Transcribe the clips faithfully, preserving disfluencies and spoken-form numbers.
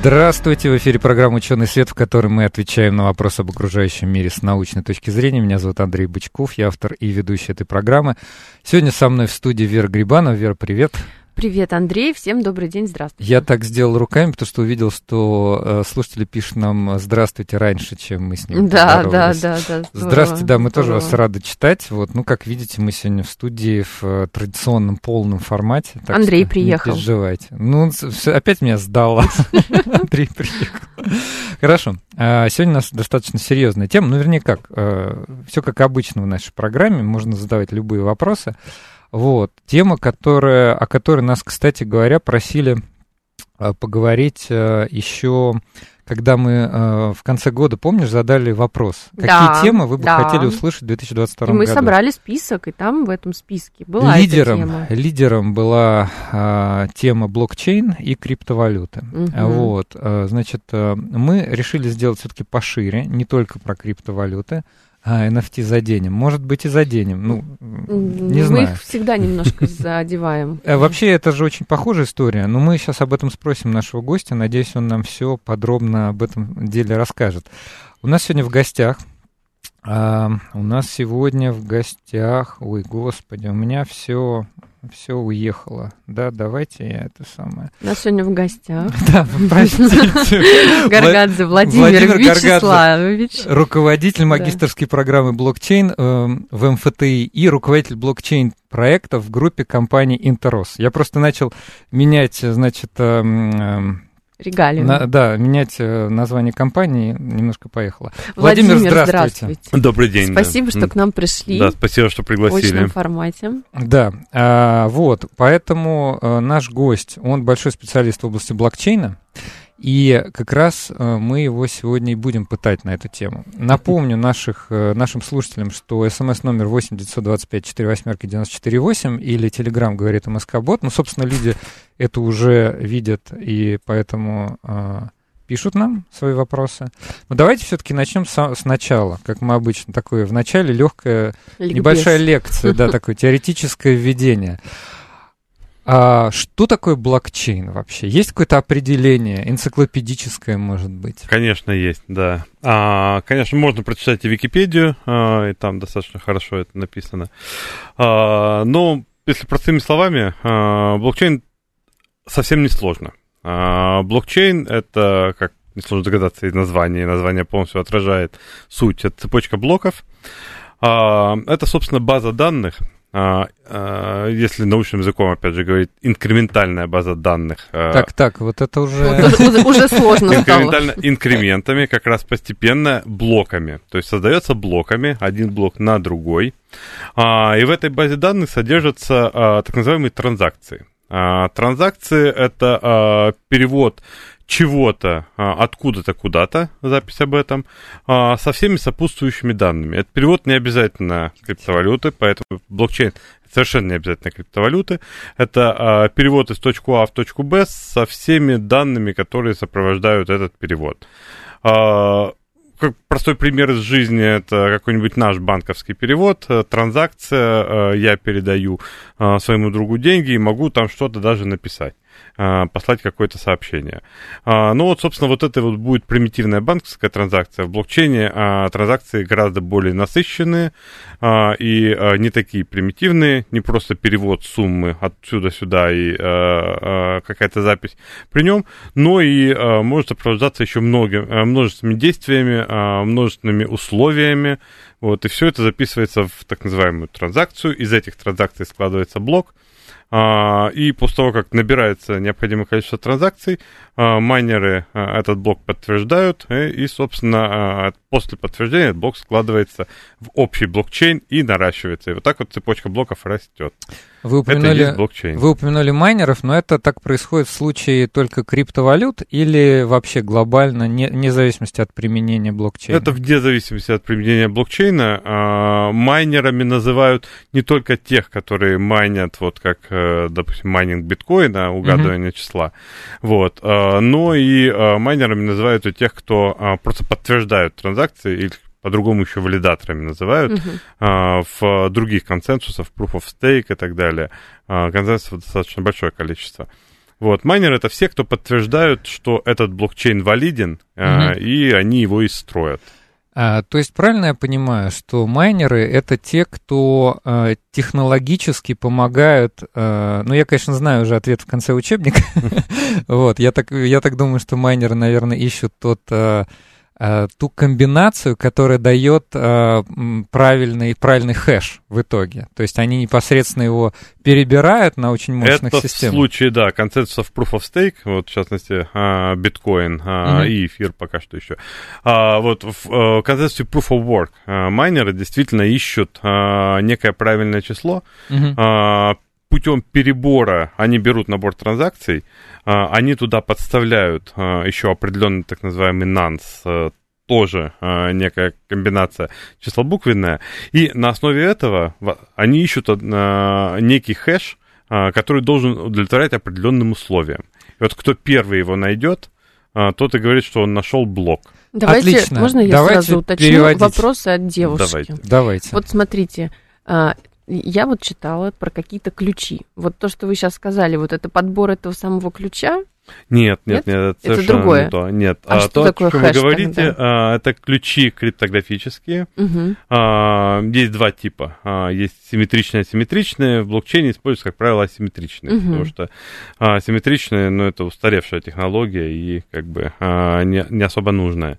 Здравствуйте, в эфире программа «Ученый свет», в которой мы отвечаем на вопросы об окружающем мире с научной точки зрения. Меня зовут Андрей Бычков, я автор и ведущий этой программы. Сегодня со мной в студии Вера Грибанова. Вера, привет. Привет, Андрей, всем добрый день, здравствуйте. Я так сделал руками, потому что увидел, что слушатели пишут нам «Здравствуйте» раньше, чем мы с ним да, поздоровались. Да, да, да, здорово. Здравствуйте, да, мы здорово. Тоже вас рады читать. Вот, ну, как видите, мы сегодня в студии в традиционном полном формате. Так Андрей что, приехал. Не переживайте. Ну, все, опять меня сдало. Андрей приехал. Хорошо. Сегодня у нас достаточно серьезная тема. Ну, вернее, как. Все как обычно в нашей программе. Можно задавать любые вопросы. Вот. Тема, которая, о которой нас, кстати говоря, просили поговорить еще, когда мы в конце года, помнишь, задали вопрос, какие да, темы вы бы да. хотели услышать в две тысячи двадцать втором году. И мы году. собрали список, и там в этом списке была лидером, эта тема. Лидером была а, тема блокчейн и криптовалюты. Угу. Вот. Значит, мы решили сделать все-таки пошире, не только про криптовалюты. А, эн эф ти заденем. Может быть, и заденем. Ну, не мы знаю. Мы их всегда немножко задеваем. Вообще, это же очень похожая история. Но мы сейчас об этом спросим нашего гостя. Надеюсь, он нам все подробно об этом деле расскажет. У нас сегодня в гостях... А, у нас сегодня в гостях... Ой, господи, у меня все... Все уехало. Да, давайте я это самое. У нас сегодня в гостях. Да, простите. Горгадзе Владимир Вячеславович. Руководитель магистерской программы блокчейн в эм эф тэ и и руководитель блокчейн проектов в группе компании Интеррос. Я просто начал менять, значит... Регалию. На, да, менять название компании немножко поехало. Владимир, Владимир здравствуйте. здравствуйте. Добрый день. Спасибо, да. что к нам пришли. Да, спасибо, что пригласили. В очном формате. Да, а, вот, поэтому а, наш гость, он большой специалист в области блокчейна, и как раз а, мы его сегодня и будем пытать на эту тему. Напомню наших, а, нашим слушателям, что смс-номер восемь девятьсот двадцать пять сорок восемь девяносто четыре восемь или Telegram говорит МСК-бот, ну, собственно, люди... Это уже видят, и поэтому э, пишут нам свои вопросы. Но давайте все-таки начнем с, сначала, как мы обычно. Такое в начале легкая, Ликбез. небольшая лекция, да, такое теоретическое введение. А что такое блокчейн вообще? Есть какое-то определение, энциклопедическое, может быть? Конечно, есть, да. А, конечно, можно прочитать и Википедию, а, и там достаточно хорошо это написано. А, но, если простыми словами, а, блокчейн совсем не сложно. Блокчейн — это, как несложно догадаться из названия, название полностью отражает суть. Это цепочка блоков. Это, собственно, база данных, если научным языком, опять же, говорить, инкрементальная база данных. Так, так, вот это уже... Уже сложно стало. Инкрементами, как раз постепенно блоками. То есть создается блоками, один блок на другой. И в этой базе данных содержатся так называемые транзакции. Транзакции — это перевод чего-то откуда-то куда-то, запись об этом, со всеми сопутствующими данными. Этот перевод не обязательно криптовалюты, поэтому блокчейн совершенно не обязательно криптовалюты. Это перевод из точку А в точку Б со всеми данными, которые сопровождают этот перевод. Как простой пример из жизни, это какой-нибудь наш банковский перевод, транзакция, я передаю своему другу деньги и могу там что-то даже написать, послать какое-то сообщение. Ну вот, собственно, вот это вот будет примитивная банковская транзакция. В блокчейне транзакции гораздо более насыщенные и не такие примитивные, не просто перевод суммы отсюда сюда и какая-то запись при нем, но и может сопровождаться еще многим, множественными действиями, множественными условиями. Вот, и все это записывается в так называемую транзакцию. Из этих транзакций складывается блок. И после того, как набирается необходимое количество транзакций, майнеры этот блок подтверждают, и, собственно, после подтверждения этот блок складывается в общий блокчейн и наращивается. И вот так вот цепочка блоков растет. Вы упомянули, вы упомянули майнеров, но это так происходит в случае только криптовалют или вообще глобально, не, вне зависимости от применения блокчейна? Это вне зависимости от применения блокчейна. А, майнерами называют не только тех, которые майнят, вот как, допустим, майнинг биткоина, угадывание uh-huh. числа, вот, а, но и а, майнерами называют и тех, кто а, просто подтверждают транзакции или по-другому еще валидаторами называют, uh-huh. а, в других консенсусах, proof of stake и так далее. А, консенсусов достаточно большое количество. Вот, майнеры — это все, кто подтверждают, что этот блокчейн валиден, uh-huh. а, и они его и строят. А, то есть правильно я понимаю, что майнеры — это те, кто а, технологически помогают... А, ну, я, конечно, знаю уже ответ в конце учебника. Вот, я так думаю, что майнеры, наверное, ищут тот... ту комбинацию, которая дает э, правильный, правильный хэш в итоге. То есть они непосредственно его перебирают на очень мощных это системах. Это в случае, да, консенсусов proof of stake, вот в частности биткоин uh, uh-huh. и эфир пока что еще. Uh, вот в uh, консенсусе proof of work uh, майнеры действительно ищут uh, некое правильное число, uh-huh. uh, путем перебора они берут набор транзакций, они туда подставляют еще определенный так называемый нанс, тоже некая комбинация числобуквенная, и на основе этого они ищут некий хэш, который должен удовлетворять определенным условиям. И вот кто первый его найдет, тот и говорит, что он нашел блок. Давайте, Отлично. Можно я Давайте сразу уточню переводить. Вопросы от девушки? Давайте. Давайте. Вот смотрите... Я вот читала про какие-то ключи. Вот то, что вы сейчас сказали, вот это подбор этого самого ключа? Нет, нет, нет. нет это это другое? Не то. Нет. А, а что то, такое хэш? Вы говорите, да? Это ключи криптографические. Угу. Есть два типа. Есть симметричные и асимметричные. В блокчейне используются, как правило, асимметричные. Угу. Потому что асимметричные, ну, это устаревшая технология и как бы не, не особо нужная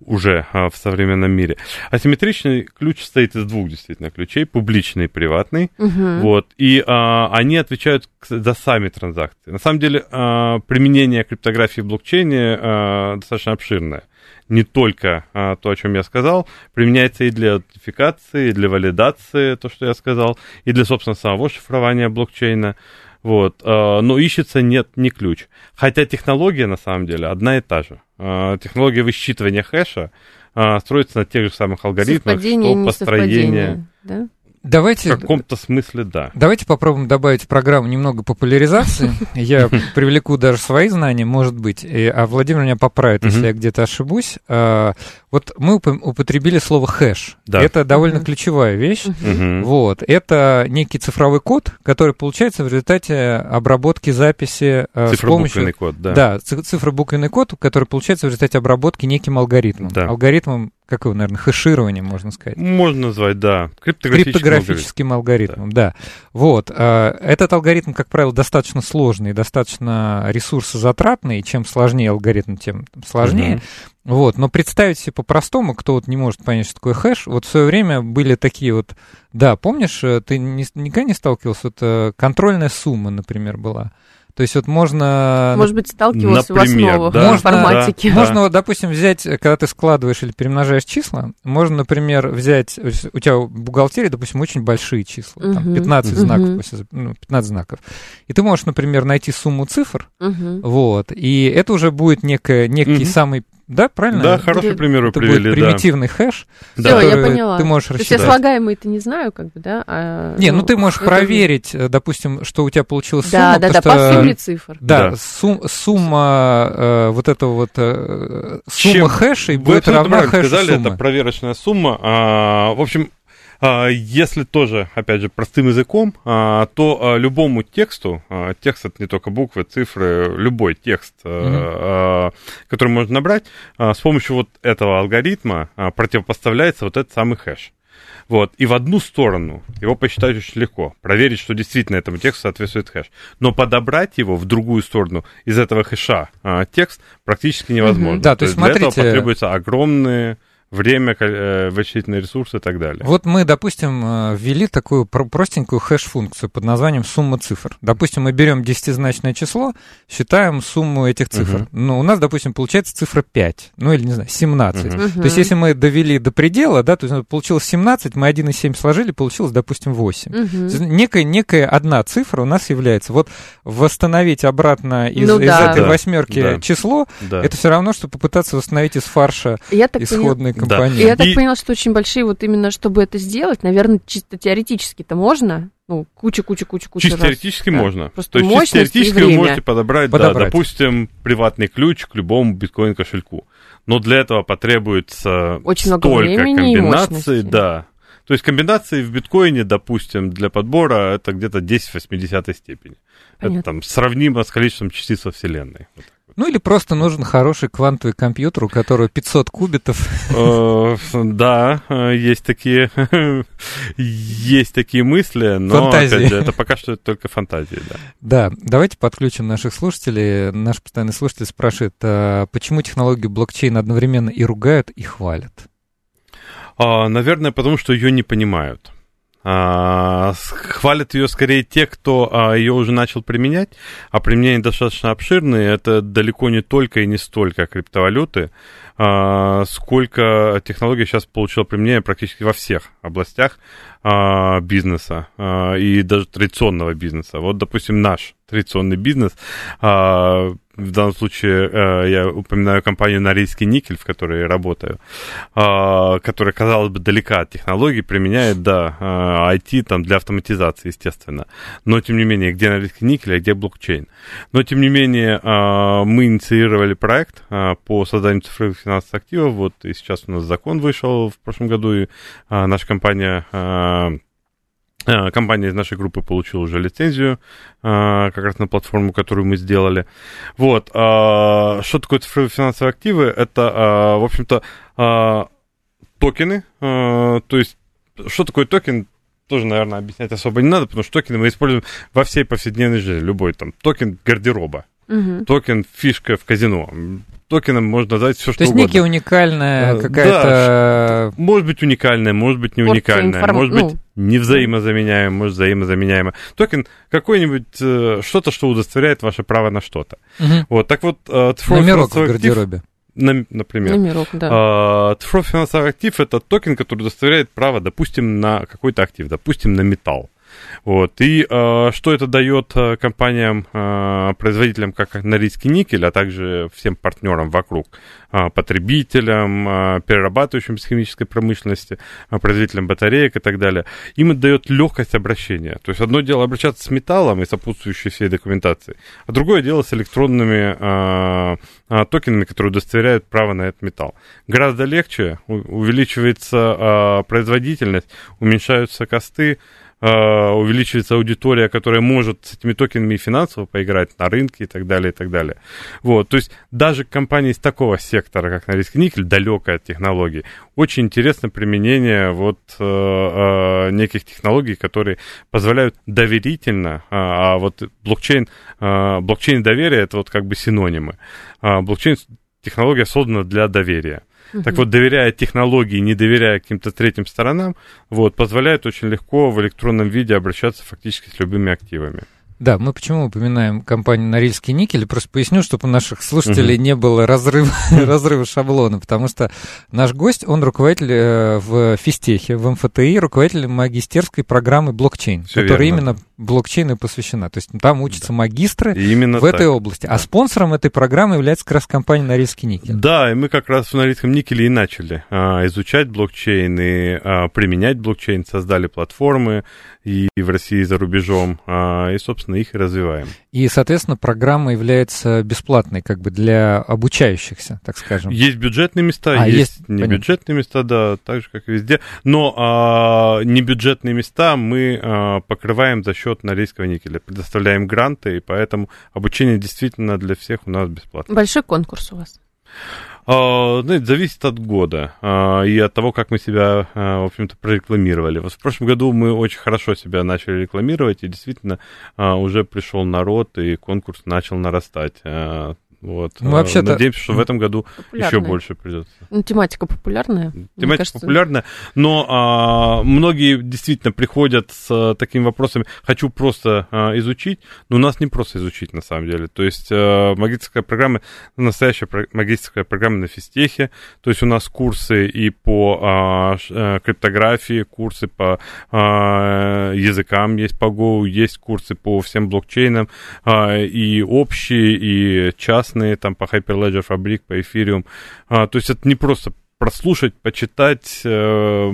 уже в современном мире. Асимметричный ключ состоит из двух, действительно, ключей. Публичный и приватный. Угу. Вот. И они отвечают за сами транзакции. На самом деле, примерно применение криптографии в блокчейне э, достаточно обширное. Не только э, то, о чем я сказал, применяется и для аутентификации, и для валидации, то, что я сказал, и для, собственно, самого шифрования блокчейна. Вот, э, но ищется нет, не ключ. Хотя технология, на самом деле, одна и та же. Э, технология высчитывания хэша э, строится на тех же самых алгоритмах, что построение... Да? Давайте, в каком-то смысле, да. Давайте попробуем добавить в программу немного популяризации. Я привлеку даже свои знания, может быть. А Владимир меня поправит, если я где-то ошибусь. Вот мы употребили слово хэш. Это довольно ключевая вещь. Вот. Это некий цифровой код, который получается в результате обработки записи с помощью... Цифробуквенный код, да. Да, цифробуквенный код, который получается в результате обработки неким алгоритмом. Алгоритмом... Как его, наверное, хэширование, можно сказать. Можно назвать, да. Криптографическим, Криптографическим алгоритмом. алгоритмом, да. да. Вот. Этот алгоритм, как правило, достаточно сложный, достаточно ресурсозатратный. Чем сложнее алгоритм, тем сложнее. Угу. Вот. Но представить себе по-простому, кто вот не может понять, что такое хэш, вот в свое время были такие вот... Да, помнишь, ты никогда не сталкивался? Вот контрольная сумма, например, была. То есть вот можно... Может быть, сталкивался например, в основах да, информатики. Да, да. Можно, вот, допустим, взять, когда ты складываешь или перемножаешь числа, можно, например, взять... У тебя в бухгалтерии, допустим, очень большие числа, uh-huh, там пятнадцать, uh-huh. знаков, ну, пятнадцать знаков. И ты можешь, например, найти сумму цифр, uh-huh. вот, и это уже будет некое, некий uh-huh. самый... Да, правильно? Да, хороший Где... пример вы привели, будет примитивный да. хэш, да. который Всё, я поняла. Ты можешь рассчитать. То есть я слагаемые-то не знаю, как бы, да? А, не, ну, ну ты можешь это... проверить, допустим, что у тебя получилась да, сумма. Да, да, да, по сумме цифр. Да, да. Сум, сумма э, вот этого вот... Э, сумма Чем... хэшей будет равна хэшу сказали, суммы. Это проверочная сумма. А, в общем... Если тоже, опять же, простым языком, то любому тексту, текст — это не только буквы, цифры, любой текст, mm-hmm. который можно набрать, с помощью вот этого алгоритма противопоставляется вот этот самый хэш. Вот. И в одну сторону его посчитать очень легко, проверить, что действительно этому тексту соответствует хэш. Но подобрать его в другую сторону из этого хэша текст практически невозможно. Mm-hmm. Да, то, то есть, смотрите... для этого потребуются огромные... время, э, вычислительные ресурсы и так далее. Вот мы, допустим, ввели такую простенькую хэш-функцию под названием сумма цифр. Допустим, мы берем десятизначное число, считаем сумму этих цифр. Uh-huh. Ну, у нас, допустим, получается цифра пять, ну или, не знаю, семнадцать. Uh-huh. Uh-huh. То есть, если мы довели до предела, да, то есть получилось семнадцать, мы один и семь сложили, получилось, допустим, восемь. Uh-huh. Некая, некая одна цифра у нас является. Вот восстановить обратно из, ну, из да. этой да. восьмерки да. число, да. это все равно, что попытаться восстановить из фарша я исходный понял... компонент. Да. Я и... так поняла, что очень большие, вот именно чтобы это сделать, наверное, чисто теоретически-то можно. Ну, куча-куча-куча-куча. Чисто раз. Теоретически да. можно. Просто то есть чисто теоретически вы можете подобрать, подобрать. Да, допустим, приватный ключ к любому биткоин-кошельку. Но для этого потребуется очень столько комбинаций. Да. То есть комбинации в биткоине, допустим, для подбора это где-то десять в восьмидесятой степени. Понятно. Это там сравнимо с количеством частиц во Вселенной. Ну, или просто нужен хороший квантовый компьютер, у которого пятьсот кубитов. Да, есть такие есть такие мысли, но это пока что только фантазии. Да, давайте подключим наших слушателей. Наш постоянный слушатель спрашивает, почему технологию блокчейн одновременно и ругают, и хвалят? Наверное, потому что ее не понимают. Хвалят ее скорее те, кто ее уже начал применять, а применение достаточно обширное, это далеко не только и не столько криптовалюты, сколько технология сейчас получила применение практически во всех областях бизнеса и даже традиционного бизнеса. Вот, допустим, наш традиционный бизнес, в данном случае я упоминаю компанию «Норильский Никель», в которой я работаю, которая, казалось бы, далека от технологий, применяет, да, ай ти там, для автоматизации, естественно. Но, тем не менее, где «Норильский Никель», а где блокчейн? Но, тем не менее, мы инициировали проект по созданию цифровых финансовых активов, вот, и сейчас у нас закон вышел в прошлом году, и наша компания... Компания из нашей группы получила уже лицензию как раз на платформу, которую мы сделали. Вот. Что такое цифровые финансовые активы? Это, в общем-то, токены. То есть, что такое токен? Тоже, наверное, объяснять особо не надо, потому что токены мы используем во всей повседневной жизни. Любой там токен гардероба, угу. токен фишка в казино. Токеном можно назвать все, что угодно. То есть некие уникальная какая-то... Да, может быть уникальная, может быть не уникальная, информ... может быть ну. невзаимозаменяемая, может взаимозаменяемая. Токен какой-нибудь, что-то, что удостоверяет ваше право на что-то. Угу. Вот, так вот... Номерок в гардеробе. На, например. Номерок, да. Цифровой финансовый актив — это токен, который удостоверяет право, допустим, на какой-то актив, допустим, на металл. Вот. И э, что это дает компаниям, э, производителям, как Норильский Никель, а также всем партнерам вокруг, э, потребителям, э, перерабатывающим с химической промышленности, э, производителям батареек и так далее, им это дает легкость обращения. То есть одно дело обращаться с металлом и сопутствующей всей документацией, а другое дело с электронными э, э, токенами, которые удостоверяют право на этот металл. Гораздо легче, у- увеличивается э, производительность, уменьшаются косты, увеличивается аудитория, которая может с этими токенами финансово поиграть на рынке и так далее, и так далее. Вот, то есть даже компании из такого сектора, как Норильский Никель, далекая от технологий, очень интересно применение вот э, неких технологий, которые позволяют доверительно, а вот блокчейн, э, блокчейн доверия, это вот как бы синонимы. А блокчейн-технология создана для доверия. Так вот, доверяя технологии, не доверяя каким-то третьим сторонам, вот, позволяет очень легко в электронном виде обращаться фактически с любыми активами. Да, мы почему упоминаем компанию «Норильский Никель», просто поясню, чтобы у наших слушателей uh-huh. не было разрыва, разрыва шаблона, потому что наш гость, он руководитель в физтехе, в МФТИ, руководитель магистерской программы блокчейн, Все которая верно. Именно блокчейну посвящена, то есть там учатся да. магистры в так. этой области, да. а спонсором этой программы является как раз компания «Норильский Никель». Да, и мы как раз в «Норильском Никеле» и начали а, изучать блокчейн и а, применять блокчейн, создали платформы и в России, и за рубежом, а, и, собственно, их и развиваем. И, соответственно, программа является бесплатной, как бы для обучающихся, так скажем. Есть бюджетные места, а, есть, есть небюджетные места, да, так же, как и везде. Но а, небюджетные места мы а, покрываем за счет Норильского Никеля, предоставляем гранты, и поэтому обучение действительно для всех у нас бесплатно. Большой конкурс у вас? Uh, знаете, зависит от года uh, и от того, как мы себя, uh, в общем-то, прорекламировали. Вот в прошлом году мы очень хорошо себя начали рекламировать, и действительно uh, уже пришел народ, и конкурс начал нарастать. Uh, Вот. Ну, вообще-то... Надеемся, что в этом году еще больше придется. Ну, тематика популярная. Тематика кажется... популярная, но а, многие действительно приходят с а, такими вопросами. Хочу просто а, изучить, но у нас не просто изучить, на самом деле. То есть а, магистерская программа, настоящая про- магистерская программа на физтехе, то есть у нас курсы и по а, ш, а, криптографии, курсы по а, языкам, есть по Go, есть курсы по всем блокчейнам, а, и общие, и частные, там по Hyperledger Fabric, по Ethereum. А, то есть это не просто прослушать, почитать, э,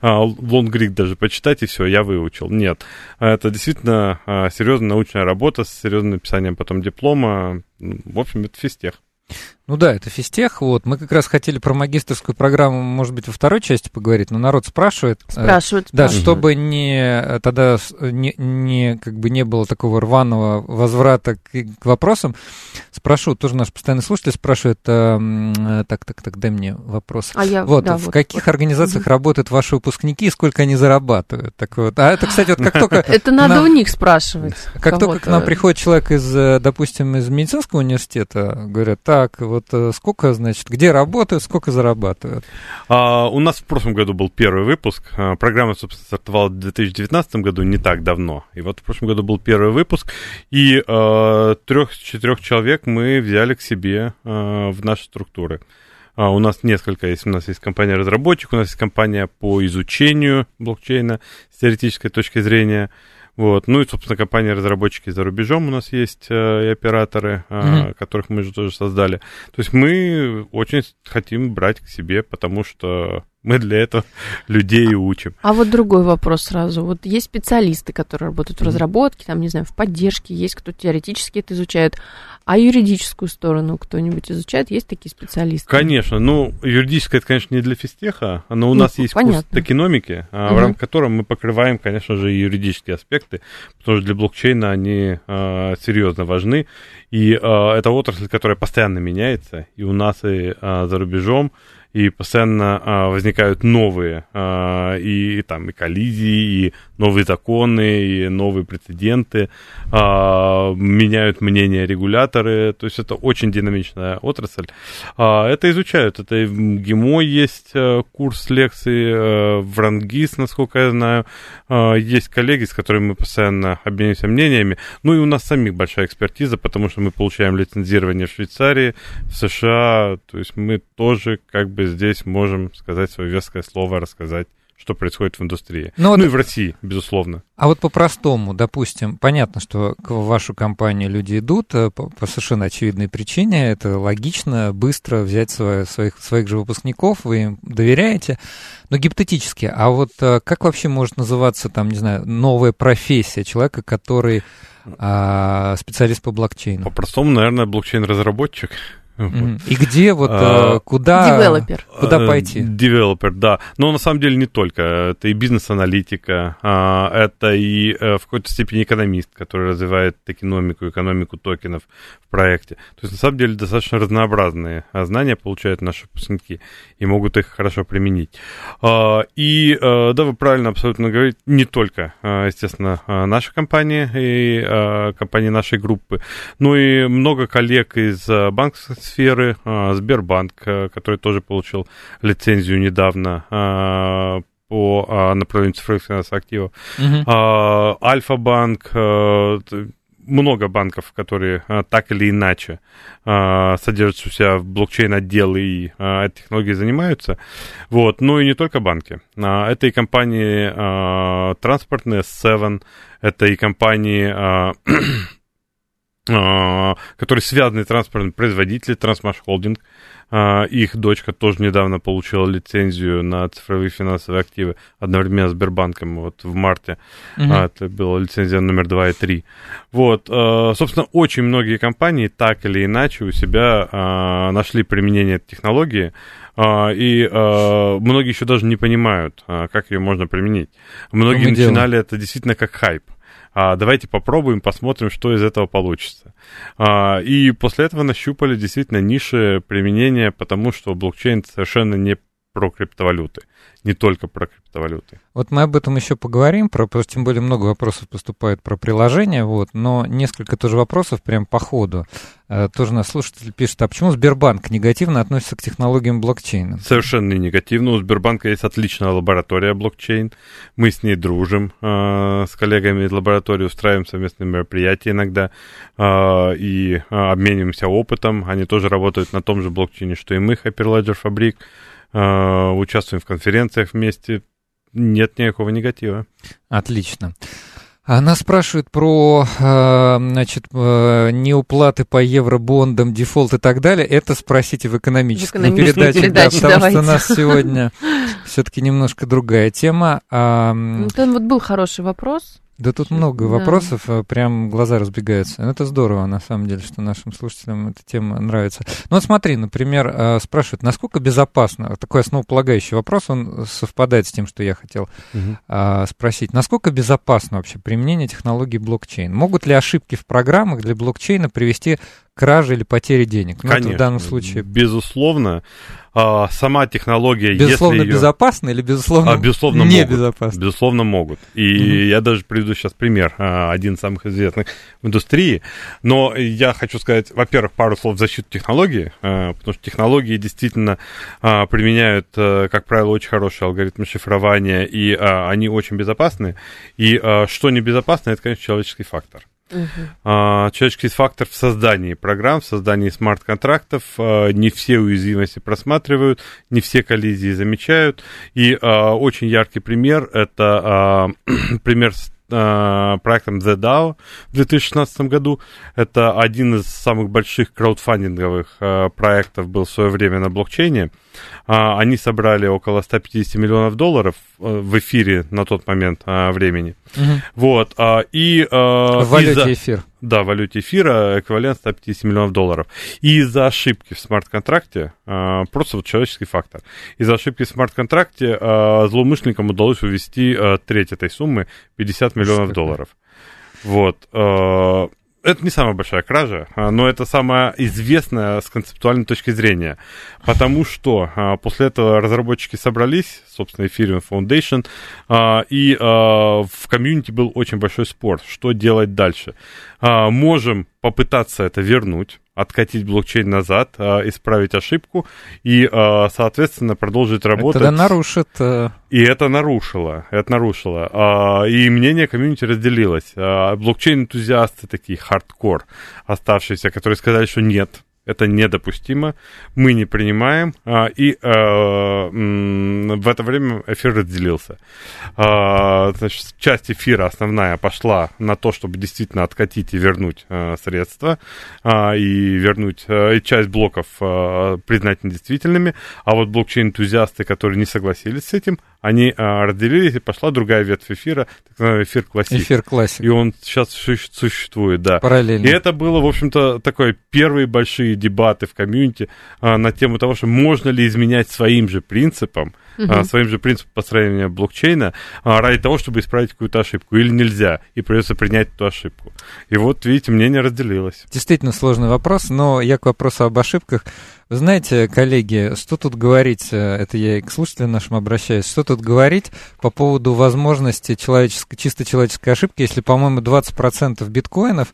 а, лонгрид даже почитать, и все, я выучил. Нет. Это действительно а, серьезная научная работа с серьезным написанием потом диплома. В общем, это физтех. Ну да, это физтех. Вот. Мы как раз хотели про магистерскую программу, может быть, во второй части поговорить, но народ спрашивает. Спрашивает. Э, да, спрашивает. Чтобы не, тогда не, не, как бы не было такого рваного возврата к, к вопросам, спрошу, тоже наш постоянный слушатель спрашивает, э, так, так, так, дай мне вопрос. А я, вот, да, в вот, каких вот, организациях вот. Работают ваши выпускники и сколько они зарабатывают? Так вот. А это, кстати, вот как только... Это надо у них спрашивать. Как только к нам приходит человек из, допустим, из медицинского университета, говорят, так, вот сколько, значит, где работают, сколько зарабатывают? А, у нас в прошлом году был первый выпуск. Программа, собственно, стартовала в две тысячи девятнадцатом году, не так давно. И вот в прошлом году был первый выпуск, и а, трех-четырех человек мы взяли к себе а, в наши структуры. А, у нас несколько есть. У нас есть компания-разработчик, у нас есть компания по изучению блокчейна с теоретической точки зрения. Вот. Ну и, собственно, компании-разработчики за рубежом у нас есть э, и операторы, э, mm-hmm. которых мы же тоже создали. То есть мы очень хотим брать к себе, потому что мы для этого людей и учим. А, а вот другой вопрос сразу. Вот есть специалисты, которые работают mm-hmm. в разработке, там, не знаю, в поддержке, есть кто теоретически это изучает, а юридическую сторону кто-нибудь изучает? Есть такие специалисты? Конечно. Ну, юридическая, это, конечно, не для физтеха, но у ну, нас ну, есть понятно. Курс токеномики, mm-hmm. в рамках которого мы покрываем, конечно же, и юридические аспекты, потому что для блокчейна они э, серьезно важны, и э, это отрасль, которая постоянно меняется, и у нас, и э, за рубежом, и постоянно э, возникают новые э, и, и, там, и коллизии, и новые законы, и новые прецеденты, э, меняют мнения регуляторы, то есть это очень динамичная отрасль. Э, это изучают, это и в МГИМО есть э, курс лекций, э, в РАНГИС, насколько я знаю, э, есть коллеги, с которыми мы постоянно обмениваемся мнениями, ну и у нас самих большая экспертиза, потому что мы получаем лицензирование в Швейцарии, в США, то есть мы тоже как бы здесь можем сказать свое веское слово, рассказать, что происходит в индустрии. Ну, вот, ну и в России, безусловно. А вот по-простому, допустим, понятно, что к вашу компанию люди идут по, по совершенно очевидной причине, это логично, быстро взять свое, своих, своих же выпускников, вы им доверяете, но гипотетически, а вот как вообще может называться, там, не знаю, новая профессия человека, который а, специалист по блокчейну? По-простому, наверное, блокчейн-разработчик. Вот. И где, вот, а, куда, девелопер. Куда пойти? Девелопер, да. Но на самом деле не только. Это и бизнес-аналитика, это и в какой-то степени экономист, который развивает токеномику, экономику токенов в проекте. То есть на самом деле достаточно разнообразные знания получают наши выпускники и могут их хорошо применить. И, да, вы правильно абсолютно говорите, не только, естественно, наши компании и компании нашей группы, но и много коллег из банковских сферы, Сбербанк, который тоже получил лицензию недавно по направлению цифровых финансовых активов, mm-hmm. Альфа Банк, много банков, которые так или иначе содержатся у себя в блокчейн-отделы и этой технологией занимаются. Вот. Ну и не только банки. Это и компании транспортные, эс семь, это и компании... которые связаны с транспортными производителями, Трансмашхолдинг. Их дочка тоже недавно получила лицензию на цифровые финансовые активы одновременно с Сбербанком, вот в марте. Угу. Это была лицензия номер два и три. Вот, собственно, очень многие компании так или иначе у себя нашли применение этой технологии, и многие еще даже не понимают, как ее можно применить. Многие начинали делаем? Это действительно как хайп. А, давайте попробуем, посмотрим, что из этого получится. А, и после этого нащупали действительно ниши применения, потому что блокчейн совершенно не про криптовалюты, не только про криптовалюты. Вот мы об этом еще поговорим, про, потому что тем более много вопросов поступает про приложение, вот, но несколько тоже вопросов прям по ходу. Э, тоже нас слушатель пишет, а почему Сбербанк негативно относится к технологиям блокчейна? Совершенно не негативно. У Сбербанка есть отличная лаборатория блокчейн. Мы с ней дружим, э, с коллегами из лаборатории, устраиваем совместные мероприятия иногда э, и обмениваемся опытом. Они тоже работают на том же блокчейне, что и мы, Hyperledger Fabric. Участвуем в конференциях вместе. Нет никакого негатива. Отлично. Она спрашивает про, значит, неуплаты по евробондам, дефолт и так далее. Это спросите в экономической, в экономической передаче, передаче, да, потому что у нас сегодня все-таки немножко другая тема. Ну, там вот был хороший вопрос. Да тут много вопросов, да. Прям глаза разбегаются. Это здорово, на самом деле, что нашим слушателям эта тема нравится. Ну вот смотри, например, спрашивают, насколько безопасно, такой основополагающий вопрос, он совпадает с тем, что я хотел угу. спросить, насколько безопасно вообще применение технологии блокчейн? Могут ли ошибки в программах для блокчейна привести к кражи или потери денег? Ну, конечно, это в данном случае... Безусловно, сама технология... Безусловно, если ее... безопасно или безусловно, а, безусловно не могут. Безопасно? Безусловно, могут. И mm-hmm. я даже приведу сейчас пример, один из самых известных в индустрии. Но я хочу сказать, во-первых, пару слов в защиту технологии, потому что технологии действительно применяют, как правило, очень хорошие алгоритмы шифрования, и они очень безопасны. И что небезопасно, это, конечно, человеческий фактор. Uh-huh. Человеческий фактор в создании программ, в создании смарт-контрактов. Не все уязвимости просматривают, не все коллизии замечают. И очень яркий пример — это пример с проектом The дао в две тысячи шестнадцатом году. Это один из самых больших краудфандинговых проектов был в свое время на блокчейне. Они собрали около сто пятьдесят миллионов долларов в эфире на тот момент времени. Угу. Вот. И, в валюте из-за... эфир. Да, в валюте эфира эквивалент сто пятьдесят миллионов долларов. И из-за ошибки в смарт-контракте, просто вот человеческий фактор, из-за ошибки в смарт-контракте злоумышленникам удалось увести треть этой суммы, пятьдесят миллионов долларов. Вот. Это не самая большая кража, но это самая известная с концептуальной точки зрения, потому что после этого разработчики собрались, собственно, Ethereum Foundation, и в комьюнити был очень большой спор, что делать дальше. Можем попытаться это вернуть, откатить блокчейн назад, исправить ошибку и, соответственно, продолжить работать. Это нарушит... И это нарушило, это нарушило. И мнение комьюнити разделилось. Блокчейн-энтузиасты такие, хардкор, оставшиеся, которые сказали, что нет, это недопустимо, мы не принимаем, и в это время эфир разделился. Значит, часть эфира основная пошла на то, чтобы действительно откатить и вернуть средства, и вернуть и часть блоков признать недействительными, а вот блокчейн-энтузиасты, которые не согласились с этим, они разделились, и пошла другая ветвь эфира, так называемый эфир классик. Эфир классик. И он сейчас существует, да. Параллельно. И это было, в общем-то, такое первые большие дебаты в комьюнити а, на тему того, что можно ли изменять своим же принципам, угу. а, своим же принципам построения блокчейна а, ради того, чтобы исправить какую-то ошибку, или нельзя, и придется принять эту ошибку. И вот, видите, мнение разделилось. Действительно сложный вопрос, но я к вопросу об ошибках. Вы знаете, коллеги, что тут говорить, это я и к слушателям нашим обращаюсь, что тут говорить по поводу возможности человеческой, чисто человеческой ошибки, если, по-моему, двадцать процентов биткоинов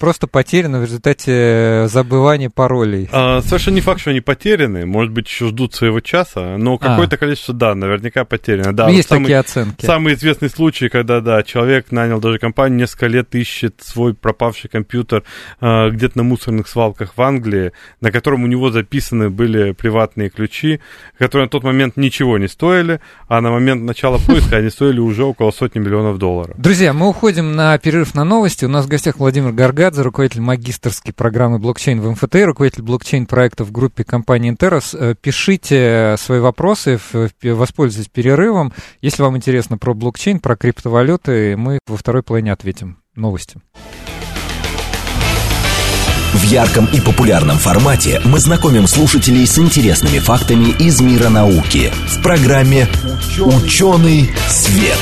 просто потеряно в результате забывания паролей. А, совершенно не факт, что они потеряны, может быть, еще ждут своего часа, но какое-то а. количество, да, наверняка потеряно. Да, есть вот такие самый, оценки. Самый известный случай, когда, да, человек нанял даже компанию, несколько лет ищет свой пропавший компьютер а, где-то на мусорных свалках в Англии, на котором у него записаны были приватные ключи, которые на тот момент ничего не стоили, а на момент начала поиска они стоили уже около сотни миллионов долларов. Друзья, мы уходим на перерыв на новости. У нас в гостях Владимир Горгадзе, руководитель магистерской программы блокчейн в эм эф тэ и, руководитель блокчейн-проекта в группе компании Интеррос. Пишите свои вопросы, воспользуйтесь перерывом. Если вам интересно про блокчейн, про криптовалюты, мы во второй половине ответим. Новости. В ярком и популярном формате мы знакомим слушателей с интересными фактами из мира науки в программе «Учёный свет».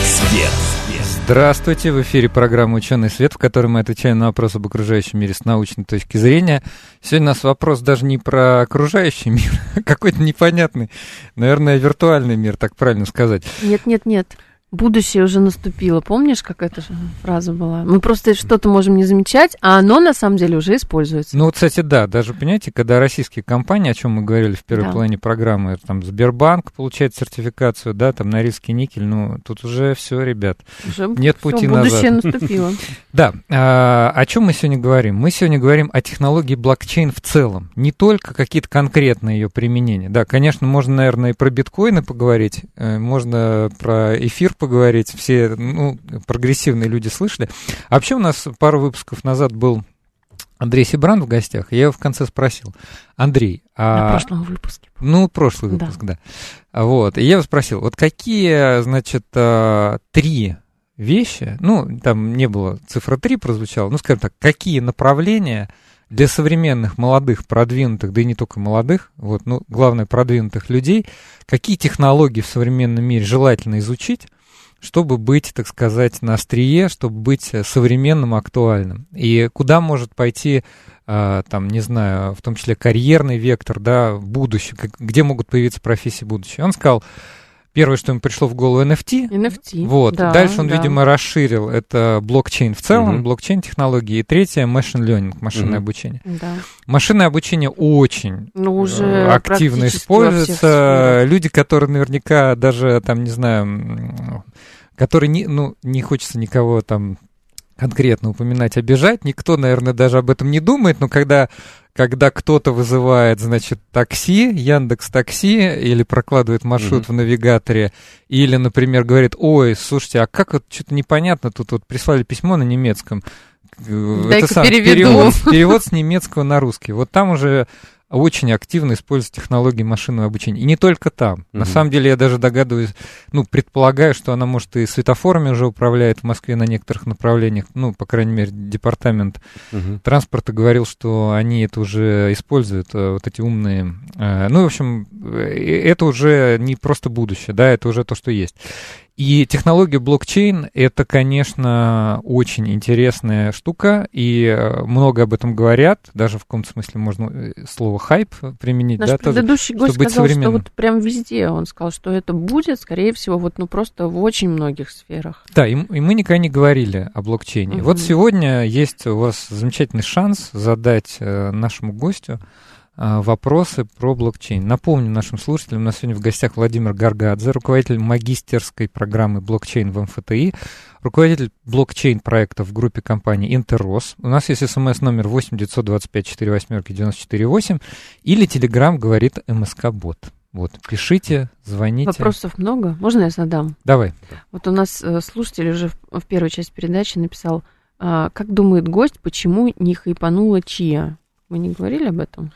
Здравствуйте, в эфире программа «Учёный свет», в которой мы отвечаем на вопросы об окружающем мире с научной точки зрения. Сегодня у нас вопрос даже не про окружающий мир, какой-то непонятный, наверное, виртуальный мир, так правильно сказать. Нет, нет, нет. Будущее уже наступило. Помнишь, как эта фраза была? Мы просто что-то можем не замечать, а оно на самом деле уже используется. Ну, вот, кстати, да, даже, понимаете, когда российские компании, о чем мы говорили в первой да. половине программы, там Сбербанк получает сертификацию, да, там Норильский Никель, ну, тут уже все, ребят, уже нет всё, пути назад. Будущее наступило. Да, о чем мы сегодня говорим? Мы сегодня говорим о технологии блокчейн в целом, не только какие-то конкретные ее применения. Да, конечно, можно, наверное, и про биткоины поговорить, можно про эфир поговорить, все ну, прогрессивные люди слышали. А вообще у нас пару выпусков назад был Андрей Сибран в гостях, я его в конце спросил. Андрей. На а... прошлом выпуске. Ну, прошлый выпуск, да. да. Вот, и я его спросил, вот какие, значит, три вещи, ну, там не было, цифра три прозвучала, ну, скажем так, какие направления для современных молодых, продвинутых, да и не только молодых, вот, ну, главное, продвинутых людей, какие технологии в современном мире желательно изучить, чтобы быть, так сказать, на острие, чтобы быть современным, актуальным. И куда может пойти, там, не знаю, в том числе карьерный вектор, да, будущее, где могут появиться профессии будущего. Он сказал, первое, что ему пришло в голову, эн эф ти. эн эф ти, вот. Да, дальше он, да. видимо, расширил это блокчейн в целом, угу. блокчейн-технологии. И третье, machine learning, машинное угу. обучение. Да. Машинное обучение очень ну, уже активно используется. Люди, которые наверняка даже, там, не знаю, которые, не, ну, не хочется никого там конкретно упоминать, обижать. Никто, наверное, даже об этом не думает, но когда... Когда кто-то вызывает, значит, такси, Яндекс.Такси, или прокладывает маршрут mm-hmm. в навигаторе, или, например, говорит, ой, слушайте, а как вот что-то непонятно, тут вот прислали письмо на немецком. Дай-ка Это сам, перевод, перевод с немецкого на русский. Вот там уже очень активно используются технологии машинного обучения. И не только там. Mm-hmm. На самом деле, я даже догадываюсь, ну, предполагаю, что она, может, и светофорами уже управляет в Москве на некоторых направлениях. Ну, по крайней мере, департамент mm-hmm. транспорта говорил, что они это уже используют, вот эти умные... Ну, в общем, это уже не просто будущее, да, это уже то, что есть. И технология блокчейн — это, конечно, очень интересная штука, и много об этом говорят, даже в каком-то смысле можно слово «хайп» применить. Наш да, предыдущий тоже, гость сказал, что вот прям везде он сказал, что это будет, скорее всего, вот, ну просто в очень многих сферах. Да, и, и мы никогда не говорили о блокчейне. Угу. Вот сегодня есть у вас замечательный шанс задать нашему гостю вопросы про блокчейн. Напомню нашим слушателям, у нас сегодня в гостях Владимир Горгадзе, руководитель магистерской программы блокчейн в эм эф тэ и, руководитель блокчейн-проекта в группе компании Интеррос. У нас есть смс-номер восемь девятьсот двадцать пять сорок восемь девяносто четыре восемь или телеграм говорит МСК-бот. Вот, пишите, звоните. Вопросов много? Можно я задам? Давай. Вот у нас слушатель уже в первой части передачи написал, как думает гость, почему не хайпанула Chia? Мы не говорили об этом?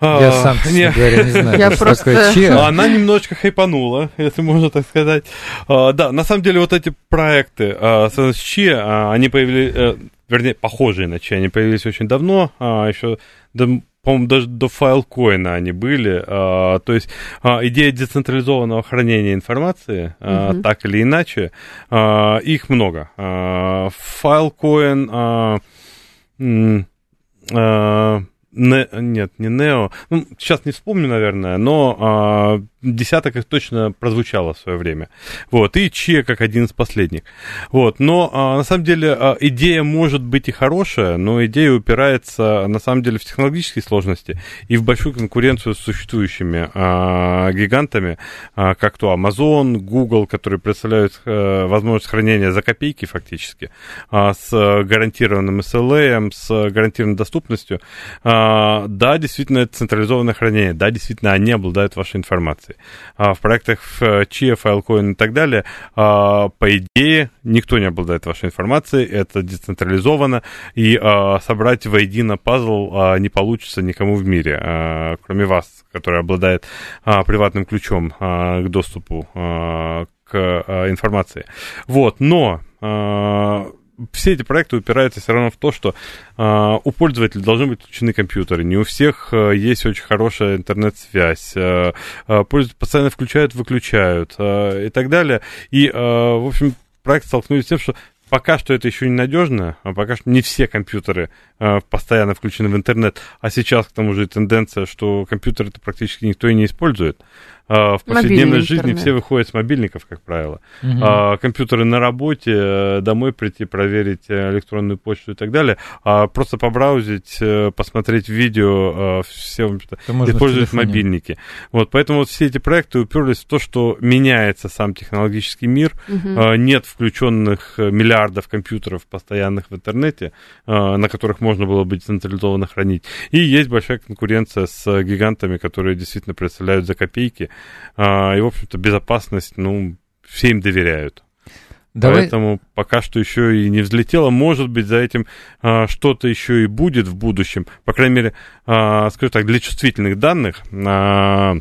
Я а, сам, честно нет. говоря, не знаю, я что просто... такое Chia. Она немножечко хайпанула, если можно так сказать. А, да, на самом деле вот эти проекты а, с Chia, а, они появились, а, вернее, похожие на Chia, они появились очень давно, а, еще, да, по-моему, даже до Filecoin они были. А, то есть а, идея децентрализованного хранения информации, а, mm-hmm. так или иначе, а, их много. А, Filecoin... А, м- Uh, не, нет, не Нео. Ну, сейчас не вспомню, наверное, но uh, десяток их точно прозвучало в свое время. Вот, и Chia как один из последних. Вот, но uh, на самом деле uh, идея может быть и хорошая, но идея упирается на самом деле в технологические сложности и в большую конкуренцию с существующими uh, гигантами, uh, как то Amazon, Google, которые представляют uh, возможность хранения за копейки фактически, uh, с гарантированным эс эл эй, с гарантированной доступностью. Uh, Да, действительно, это централизованное хранение. Да, действительно, они обладают вашей информацией. В проектах Chia, Filecoin и так далее, по идее, никто не обладает вашей информацией. Это децентрализовано. И собрать воедино пазл не получится никому в мире, кроме вас, который обладает приватным ключом к доступу к информации. Вот, но... Все эти проекты упираются все равно в то, что э, у пользователей должны быть включены компьютеры, не у всех э, есть очень хорошая интернет-связь, э, э, пользователи постоянно включают, выключают э, и так далее. И, э, в общем, проект столкнулись с тем, что пока что это еще ненадежно, а пока что не все компьютеры э, постоянно включены в интернет, а сейчас, к тому же, тенденция, что компьютеры-то практически никто и не использует. Э, в повседневной жизни все выходят с мобильников, как правило. Угу. Э, компьютеры на работе, домой прийти, проверить электронную почту и так далее, а просто побраузить, посмотреть видео, э, все используют мобильники. Вот, поэтому вот все эти проекты уперлись в то, что меняется сам технологический мир, угу. э, нет включенных миллиардов компьютеров постоянных в интернете, на которых можно было бы децентрализованно хранить. И есть большая конкуренция с гигантами, которые действительно представляют за копейки. И, в общем-то, безопасность, ну, все им доверяют. Давай. Поэтому пока что еще и не взлетело. Может быть, за этим а, что-то еще и будет в будущем. По крайней мере, а, скажу так, для чувствительных данных... А,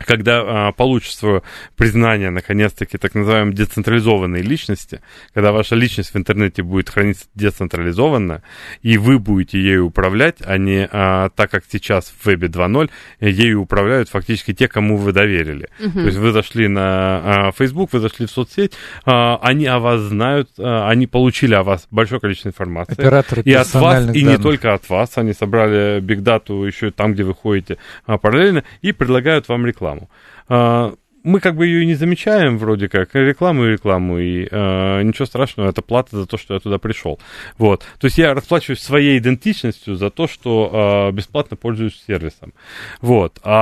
Когда а, получит свое признание, наконец-таки, так называемые децентрализованные личности, когда ваша личность в интернете будет храниться децентрализованно, и вы будете ею управлять, а не а, так, как сейчас в Web два ноль, ею управляют фактически те, кому вы доверили. Угу. То есть вы зашли на а, Facebook, вы зашли в соцсеть, а, они о вас знают, а, они получили о вас большое количество информации. Операторы и от вас, данных. И не только от вас, они собрали бигдату еще там, где вы ходите а, параллельно, и предлагают вам рекламу. Мы как бы ее и не замечаем вроде как, рекламу и рекламу, и э, ничего страшного, это плата за то, что я туда пришел. Вот. То есть я расплачиваюсь своей идентичностью за то, что э, бесплатно пользуюсь сервисом. Вот. А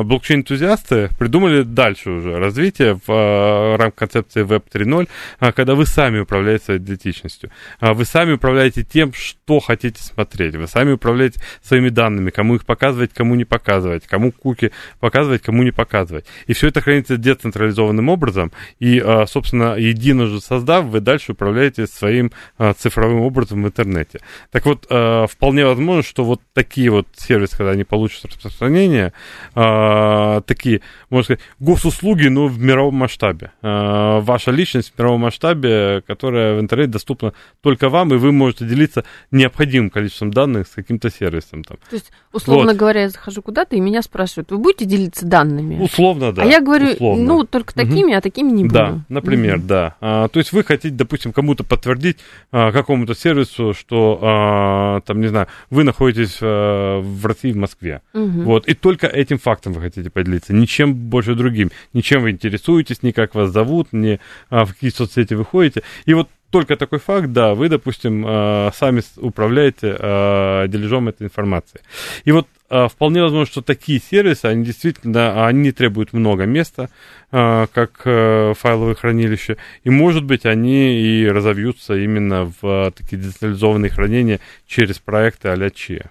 э, блокчейн-энтузиасты придумали дальше уже развитие в э, рамках концепции Web три ноль, когда вы сами управляете своей идентичностью. Вы сами управляете тем, что хотите смотреть. Вы сами управляете своими данными, кому их показывать, кому не показывать, кому куки показывать, кому не показывать. И все это хранится децентрализованным образом, и, собственно, единожды создав, вы дальше управляете своим цифровым образом в интернете. Так вот, вполне возможно, что вот такие вот сервисы, когда они получат распространение, такие, можно сказать, госуслуги, но в мировом масштабе. Ваша личность в мировом масштабе, которая в интернете доступна только вам, и вы можете делиться необходимым количеством данных с каким-то сервисом. Там. То есть, условно вот. говоря, я захожу куда-то, и меня спрашивают, вы будете делиться данными? Условно, да. А я говорю, условно. ну, только такими, угу. а такими не буду. Да, например, угу. да. А, то есть вы хотите, допустим, кому-то подтвердить, а, какому-то сервису, что, а, там, не знаю, вы находитесь а, в России, в Москве. Угу. Вот. И только этим фактом вы хотите поделиться, ничем больше другим. Ничем вы интересуетесь, ни как вас зовут, ни а, в какие соцсети вы ходите. И вот только такой факт, да, вы, допустим, а, сами управляете а, дележом этой информации. И вот вполне возможно, что такие сервисы, они действительно, они требуют много места, как файловые хранилища, и, может быть, они и разовьются именно в такие децентрализованные хранения через проекты а-ля Chia.